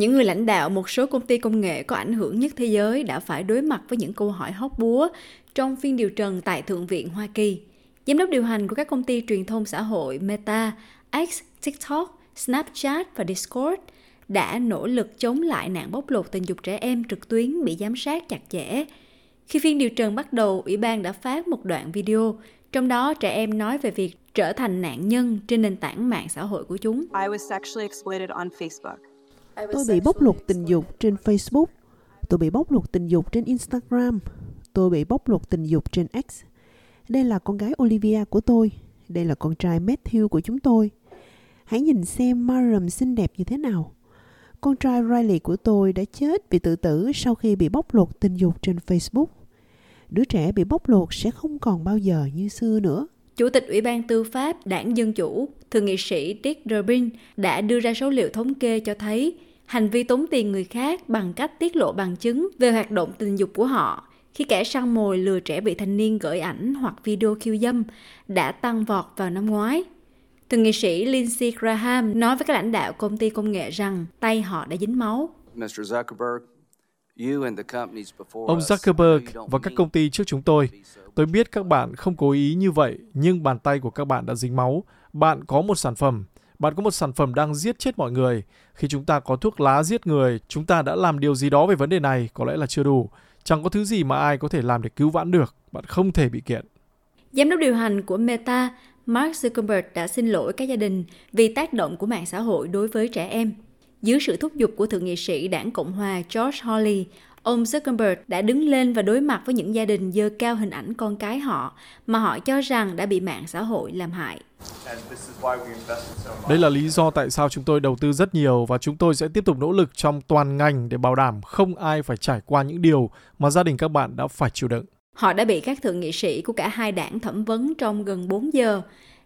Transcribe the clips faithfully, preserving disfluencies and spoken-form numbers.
Những người lãnh đạo một số công ty công nghệ có ảnh hưởng nhất thế giới đã phải đối mặt với những câu hỏi hóc búa trong phiên điều trần tại Thượng viện Hoa Kỳ. Giám đốc điều hành của các công ty truyền thông xã hội Meta, X, TikTok, Snapchat và Discord đã nỗ lực chống lại nạn bóc lột tình dục trẻ em trực tuyến bị giám sát chặt chẽ. Khi phiên điều trần bắt đầu, ủy ban đã phát một đoạn video, trong đó trẻ em nói về việc trở thành nạn nhân trên nền tảng mạng xã hội của chúng. Tôi bị bóc lột tình dục trên Facebook. Tôi bị bóc lột tình dục trên Instagram. Tôi bị bóc lột tình dục trên X. Đây là con gái Olivia của tôi. Đây là con trai Matthew của chúng tôi. Hãy nhìn xem Mariam xinh đẹp như thế nào. Con trai Riley của tôi đã chết vì tự tử sau khi bị bóc lột tình dục trên Facebook. Đứa trẻ bị bóc lột sẽ không còn bao giờ như xưa nữa. Chủ tịch Ủy ban Tư pháp Đảng Dân Chủ, Thượng nghị sĩ Ted Robin đã đưa ra số liệu thống kê cho thấy hành vi tống tiền người khác bằng cách tiết lộ bằng chứng về hoạt động tình dục của họ khi kẻ săn mồi lừa trẻ vị thành niên gửi ảnh hoặc video khiêu dâm đã tăng vọt vào năm ngoái. Thượng nghị sĩ Lindsay Graham nói với các lãnh đạo công ty công nghệ rằng tay họ đã dính máu. mít tơ Zuckerberg, Ông Zuckerberg và các công ty trước chúng tôi, tôi biết các bạn không cố ý như vậy, nhưng bàn tay của các bạn đã dính máu. Bạn có một sản phẩm. Bạn có một sản phẩm đang giết chết mọi người. Khi chúng ta có thuốc lá giết người, chúng ta đã làm điều gì đó về vấn đề này, có lẽ là chưa đủ. Chẳng có thứ gì mà ai có thể làm để cứu vãn được. Bạn không thể bị kiện. Giám đốc điều hành của Meta, Mark Zuckerberg đã xin lỗi các gia đình vì tác động của mạng xã hội đối với trẻ em. Dưới sự thúc giục của Thượng nghị sĩ Đảng Cộng hòa George Hawley, ông Zuckerberg đã đứng lên và đối mặt với những gia đình dơ cao hình ảnh con cái họ mà họ cho rằng đã bị mạng xã hội làm hại. Đây là lý do tại sao chúng tôi đầu tư rất nhiều và chúng tôi sẽ tiếp tục nỗ lực trong toàn ngành để bảo đảm không ai phải trải qua những điều mà gia đình các bạn đã phải chịu đựng. Họ đã bị các thượng nghị sĩ của cả hai đảng thẩm vấn trong gần bốn giờ.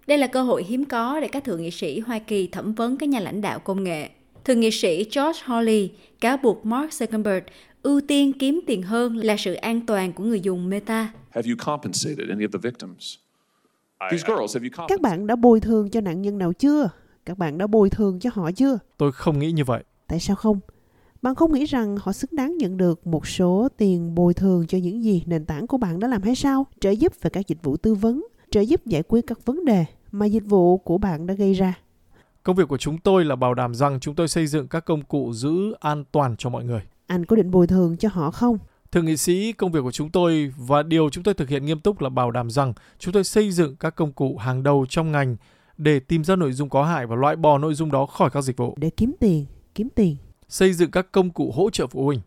Đây là cơ hội hiếm có để các thượng nghị sĩ Hoa Kỳ thẩm vấn các nhà lãnh đạo công nghệ. Thượng nghị sĩ Josh Hawley cáo buộc Mark Zuckerberg ưu tiên kiếm tiền hơn là sự an toàn của người dùng Meta. Các bạn đã bồi thường cho nạn nhân nào chưa? Các bạn đã bồi thường cho họ chưa? Tôi không nghĩ như vậy. Tại sao không? Bạn không nghĩ rằng họ xứng đáng nhận được một số tiền bồi thường cho những gì nền tảng của bạn đã làm hay sao? Trợ giúp về các dịch vụ tư vấn, trợ giúp giải quyết các vấn đề mà dịch vụ của bạn đã gây ra. Công việc của chúng tôi là bảo đảm rằng chúng tôi xây dựng các công cụ giữ an toàn cho mọi người. Anh có định bồi thường cho họ không? Thượng nghị sĩ, công việc của chúng tôi và điều chúng tôi thực hiện nghiêm túc là bảo đảm rằng chúng tôi xây dựng các công cụ hàng đầu trong ngành để tìm ra nội dung có hại và loại bỏ nội dung đó khỏi các dịch vụ. Để kiếm tiền, kiếm tiền. Xây dựng các công cụ hỗ trợ phụ huynh.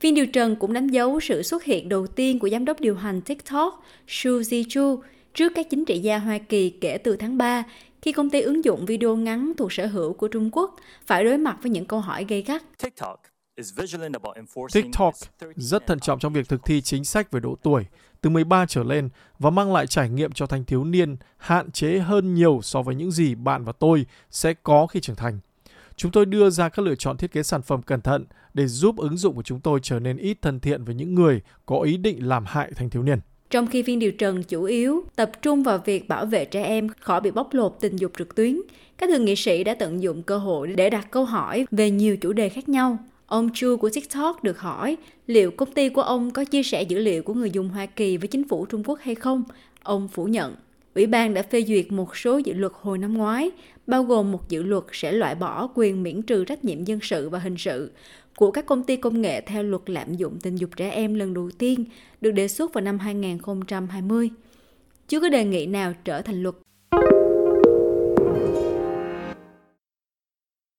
Phiên điều trần cũng đánh dấu sự xuất hiện đầu tiên của giám đốc điều hành TikTok, Shuzi Chu, trước các chính trị gia Hoa Kỳ kể từ tháng ba, khi công ty ứng dụng video ngắn thuộc sở hữu của Trung Quốc phải đối mặt với những câu hỏi gay gắt. TikTok rất thận trọng trong việc thực thi chính sách về độ tuổi từ mười ba trở lên và mang lại trải nghiệm cho thanh thiếu niên hạn chế hơn nhiều so với những gì bạn và tôi sẽ có khi trưởng thành. Chúng tôi đưa ra các lựa chọn thiết kế sản phẩm cẩn thận để giúp ứng dụng của chúng tôi trở nên ít thân thiện với những người có ý định làm hại thanh thiếu niên. Trong khi phiên điều trần chủ yếu tập trung vào việc bảo vệ trẻ em khỏi bị bóc lột tình dục trực tuyến, các thượng nghị sĩ đã tận dụng cơ hội để đặt câu hỏi về nhiều chủ đề khác nhau. Ông Chu của TikTok được hỏi liệu công ty của ông có chia sẻ dữ liệu của người dùng Hoa Kỳ với chính phủ Trung Quốc hay không. Ông phủ nhận. Ủy ban đã phê duyệt một số dự luật hồi năm ngoái, bao gồm một dự luật sẽ loại bỏ quyền miễn trừ trách nhiệm dân sự và hình sự của các công ty công nghệ theo luật lạm dụng tình dục trẻ em lần đầu tiên được đề xuất vào năm hai nghìn không trăm hai mươi. Chưa có đề nghị nào trở thành luật.